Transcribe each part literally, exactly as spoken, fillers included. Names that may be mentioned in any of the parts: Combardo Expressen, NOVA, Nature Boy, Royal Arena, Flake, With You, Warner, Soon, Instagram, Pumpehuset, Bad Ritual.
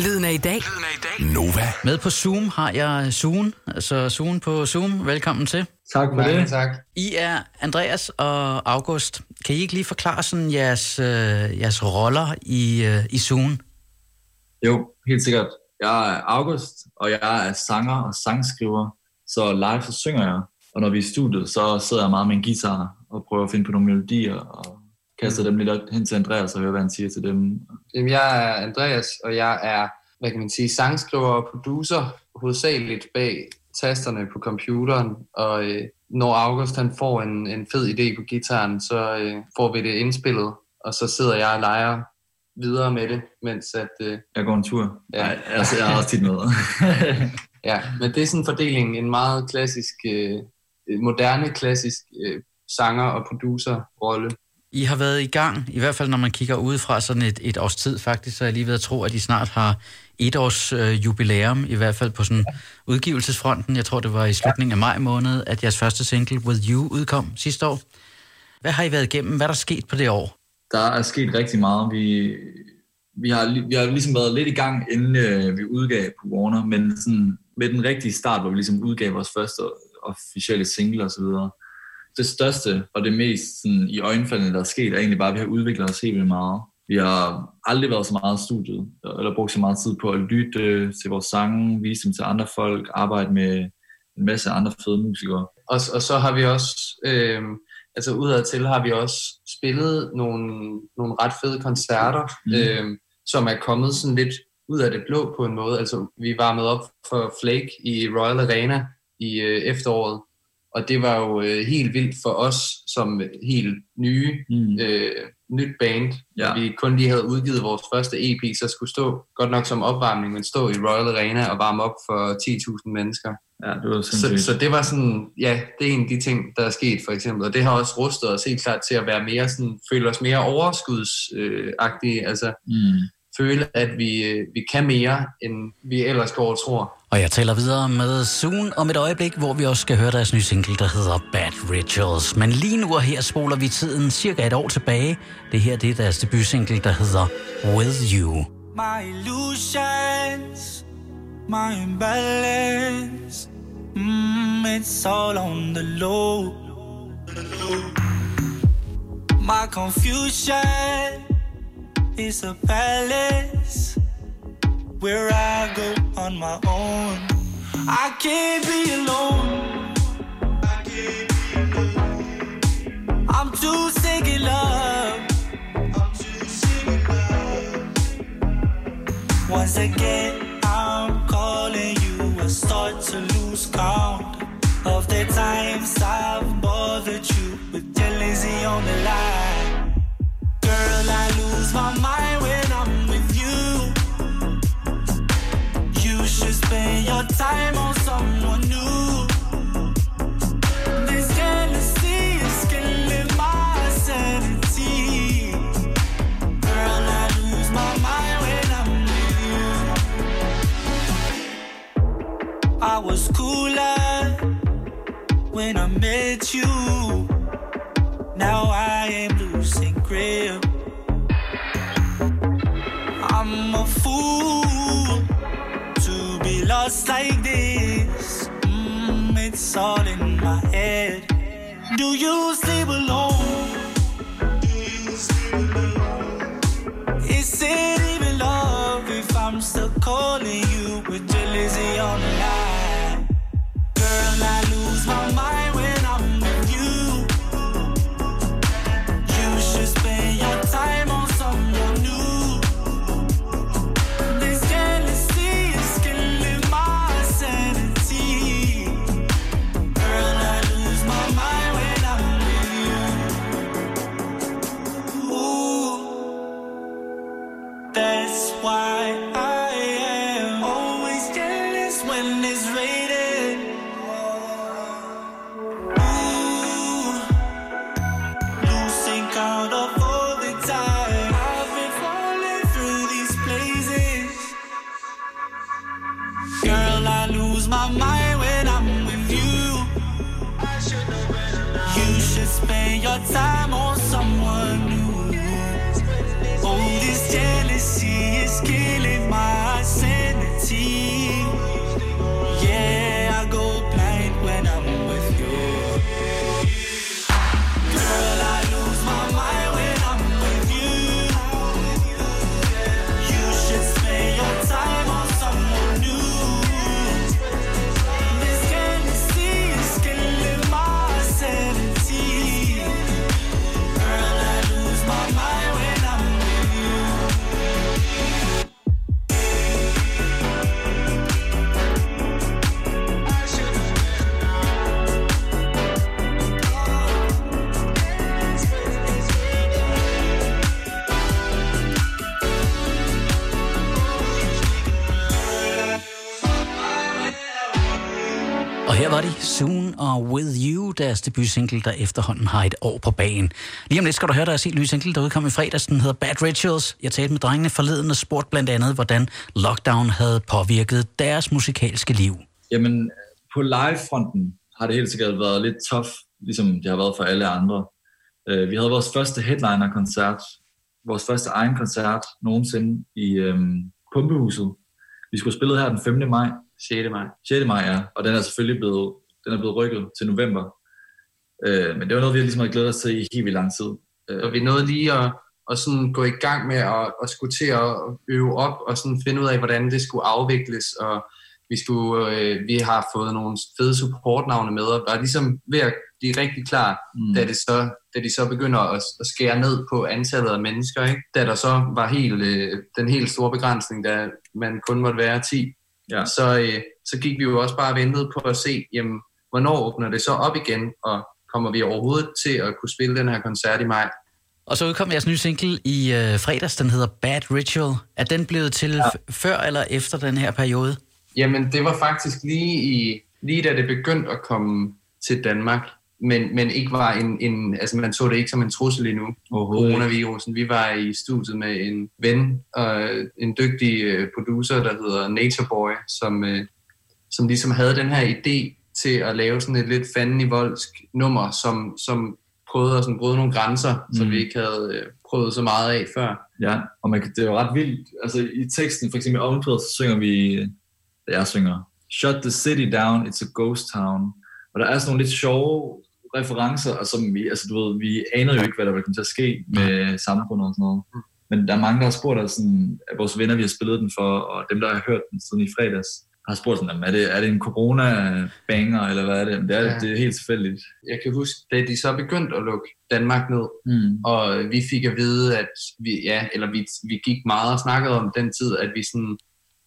Lyden er i dag. NOVA. Med på Zoom har jeg Soon, altså Soon på Zoom. Velkommen til. Tak for det. Tak. I er Andreas og August. Kan I ikke lige forklare sådan jeres, øh, jeres roller i, øh, i Soon? Jo, helt sikkert. Jeg er August, og jeg er sanger og sangskriver, så live så synger jeg. Og når vi er i studiet, så sidder jeg meget med en guitar og prøver at finde på nogle melodier og kaster dem lidt hen til Andreas og hører, hvad han siger til dem. Jamen, jeg er Andreas, og jeg er, hvad kan man sige, sangskriver og producer, hovedsageligt bag tasterne på computeren. Og øh, når August han får en, en fed idé på gitaren, så øh, får vi det indspillet, og så sidder jeg og leger videre med det, mens at... Øh, jeg går en tur. Ja. Ej, altså, jeg har også tit med. Ja, men det er sådan en fordeling, en meget klassisk, øh, moderne klassisk øh, sanger- og producer-rolle. I har været i gang, i hvert fald når man kigger udefra sådan et, et års tid faktisk, så er jeg lige ved at tro, at I snart har et års øh, jubilæum, i hvert fald på sådan udgivelsesfronten. Jeg tror, det var i slutningen af maj måned, at jeres første single, With You, udkom sidste år. Hvad har I været igennem? Hvad er der sket på det år? Der er sket rigtig meget. Vi, vi, har, vi har ligesom været lidt i gang, inden øh, vi udgav på Warner, men sådan, med den rigtige start, hvor vi ligesom udgav vores første officielle single og så videre. Det største og det mest sådan, i øjenfaldene, der er sket, er egentlig bare, at vi har udviklet os helt vildt meget. Vi har aldrig været så meget i studiet, eller brugt så meget tid på at lytte til vores sange, vise dem til andre folk, arbejde med en masse andre fede musikere. Og, og så har vi også, øh, altså udadtil har vi også spillet nogle, nogle ret fede koncerter, mm. øh, som er kommet sådan lidt ud af det blå på en måde. Altså vi varmede op for Flake i Royal Arena i øh, efteråret. Og det var jo øh, helt vildt for os som helt nye, mm. øh, nyt band. Ja. Vi kun lige havde udgivet vores første E P, så skulle stå, godt nok som opvarmning, men stå i Royal Arena og varme op for ti tusind mennesker. Ja, det var så, så det var sådan, ja, det er en af de ting, der er sket for eksempel. Og det har også rustet os helt klart til at være mere sådan, føle os mere overskudsagtige, øh, altså... Mm. føle, at vi, vi kan mere, end vi ellers går og tror. Og jeg taler videre med Soon om et øjeblik, hvor vi også skal høre deres nye single, der hedder Bad Rituals. Men lige nu og her spoler vi tiden cirka et år tilbage. Det her det er deres debutsingle, der hedder With You. My illusions, my imbalance, mm, it's all on the low. My confusion, it's a palace where I go on my own. I can't be alone. I can't be alone. I'm too sick in love. I'm too sick in love. Once again, I'm calling you. I start to lose count of the times I've bothered you with jealousy on the line. Girl, I lose my mind when I'm with you. You should spend your time on someone new. This jealousy is killing my sanity. Girl, I lose my mind when I'm with you. I was cooler when I met you. Now I am losing grip. I'm a fool to be lost like this. Mm, it's all in my head. Do you sleep alone? Do you sleep alone? Is it even love if I'm still calling you with jealousy on the line? Girl, I lose my mind when I'm with you. You should spend your time on someone new. That's why I am always jealous when it's raining. Ooh, losing count of all the time I've been falling through these places. Girl, I lose my mind when I'm with you. I should know better. You should spend your time on someone new. Jealousy is killing my soul. her var de, Soon og With You, deres debutsingle, der efterhånden har et år på bagen. Lige om lidt skal du høre deres helt nye single, der udkom i fredags. Den hedder Bad Rituals. Jeg talte med drengene forleden og spurgte blandt andet, hvordan lockdown havde påvirket deres musikalske liv. Jamen, på livefronten har det helt sikkert været lidt tough, ligesom det har været for alle andre. Vi havde vores første headliner-koncert, vores første egen koncert nogensinde i øhm, Pumpehuset. Vi skulle spille her den femte maj. sjette maj. sjette maj, ja. Og den er selvfølgelig blevet, den er blevet rykket til november. Øh, men det var noget, vi ligesom havde glædet os til i helt lang tid. Øh. Og vi nåede lige at, at sådan gå i gang med at, at skulle til at øve op og sådan finde ud af, hvordan det skulle afvikles. Og vi, skulle, øh, vi har fået nogle fede supportnavne med, og var ligesom ved at blive rigtig klar, mm. da, det så, da de så begynder at, at skære ned på antallet af mennesker. Ikke? Da der så var helt, øh, den helt store begrænsning, da man kun måtte være ti. Ja. Så, øh, så gik vi jo også bare og ventede på at se, jamen, hvornår åbner det så op igen, og kommer vi overhovedet til at kunne spille den her koncert i maj. Og så udkom jeres nye single i øh, fredags, den hedder Bad Ritual. Er den blevet til ja. f- før eller efter den her periode? Jamen, det var faktisk lige, i, lige da det begyndte at komme til Danmark, men, men ikke var en, en, altså man så det ikke som en trussel endnu, coronavirusen. Vi var i studiet med en ven og en dygtig producer, der hedder Nature Boy, som, som ligesom havde den her idé til at lave sådan et lidt fandenivoldsk nummer, som, som prøvede at sådan bryde nogle grænser, mm. som vi ikke havde prøvet så meget af før. Ja, og man, det er jo ret vildt. Altså i teksten, for eksempel i omkvædet, så synger vi, jeg synger, "Shut the city down, it's a ghost town." Og der er sådan nogle lidt sjove referencer, og som vi, altså du ved, vi anede jo ikke, hvad der ville komme til at ske med samfundet og sådan noget. Men der er mange, der har spurgt os, sådan, at vores venner, vi har spillet den for, og dem, der har hørt den siden i fredags, har spurgt sådan, er det, er det en corona-banger, eller hvad er det? Men det er, ja. det er helt tilfældigt. Jeg kan huske, da de så begyndte at lukke Danmark ned, mm. og vi fik at vide, at vi, ja, eller vi, vi gik meget og snakkede om den tid, at vi, sådan,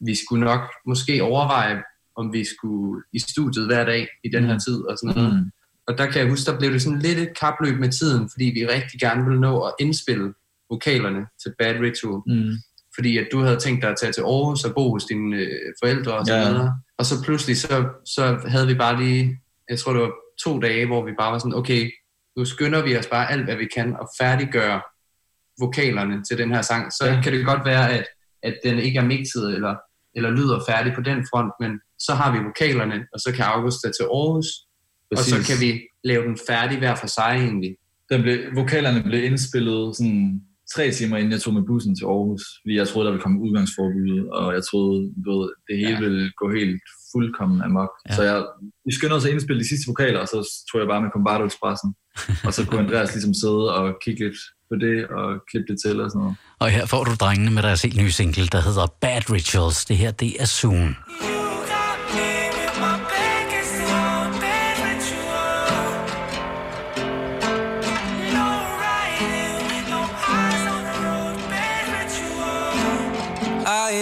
vi skulle nok måske overveje, om vi skulle i studiet hver dag i den her tid og sådan noget. Mm. Og der kan jeg huske, der blev det sådan lidt et kapløb med tiden, fordi vi rigtig gerne ville nå at indspille vokalerne til Bad Ritual. Mm. Fordi at du havde tænkt dig at tage til Aarhus og bo hos dine øh, forældre og sådan ja. noget. Og så pludselig, så, så havde vi bare lige, jeg tror det var to dage, hvor vi bare var sådan, okay, nu skynder vi os bare alt, hvad vi kan, og færdiggøre vokalerne til den her sang. Så ja. kan det godt være, at, at den ikke er mixet, eller, eller lyder færdig på den front, men så har vi vokalerne, og så kan August tage til Aarhus, Præcis. og så kan vi lave den færdig hver for sig egentlig. Den blev, vokalerne blev indspillet sådan tre timer inden jeg tog med bussen til Aarhus, fordi jeg troede, der ville komme udgangsforbud, og jeg troede, ved, det hele ja. ville gå helt fuldkommen amok. Ja. Så jeg, jeg skyndte også at indspille de sidste vokaler, og så tog jeg bare med Combardo Expressen, og så kunne Andreas ligesom sidde og kigge lidt på det og klippe det til og sådan noget. Og her får du drengene med deres helt nye single, der hedder Bad Rituals. Det her, det er Soon.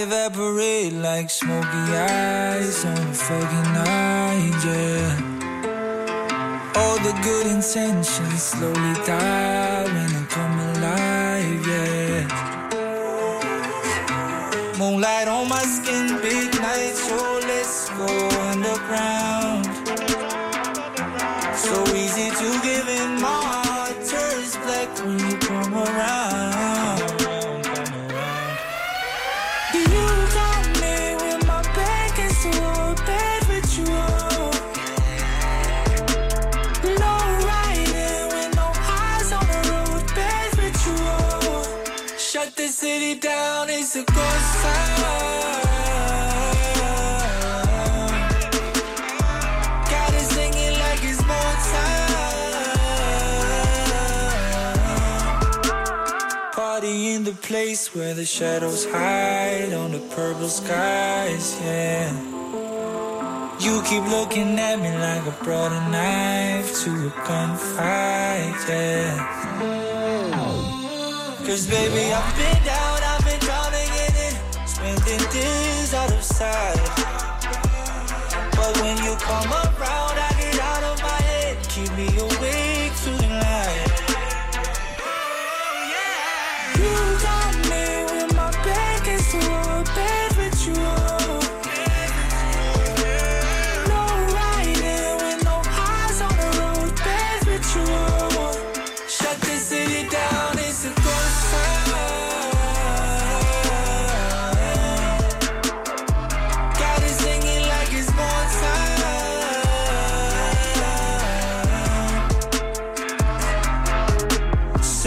Evaporate like smoky eyes on a foggy night, yeah. All the good intentions slowly die when I come alive, yeah. Moonlight on my skin, big night, so let's go underground. So easy to give in, my heart turns black when you come around. City down is a ghost town. Got it singing like it's more time. Party in the place where the shadows hide on the purple skies, yeah. You keep looking at me like I brought a knife to a gunfight, yeah. Cause baby, I've been down, I've been drowning in it, spending days out of sight. But when you come around, I get out of my head, keep me awake through the night. You got me with my back against the wall, bad ritual. No writing.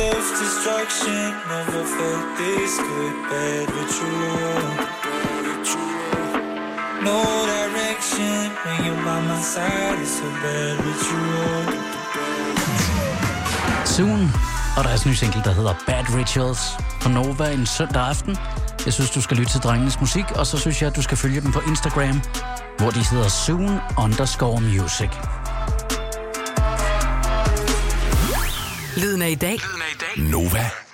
self-destruction. Never felt this good, bad ritual. No direction when you're by my side, it's a bad ritual. Soon og deres nye single, der hedder Bad Rituals på NOVA en søndag aften. Jeg synes, du skal lytte til drengenes musik, og så synes jeg, at du skal følge dem på Instagram, hvor de hedder Soon underscore music. Lyden er i dag. Lyden er i dag. NOVA.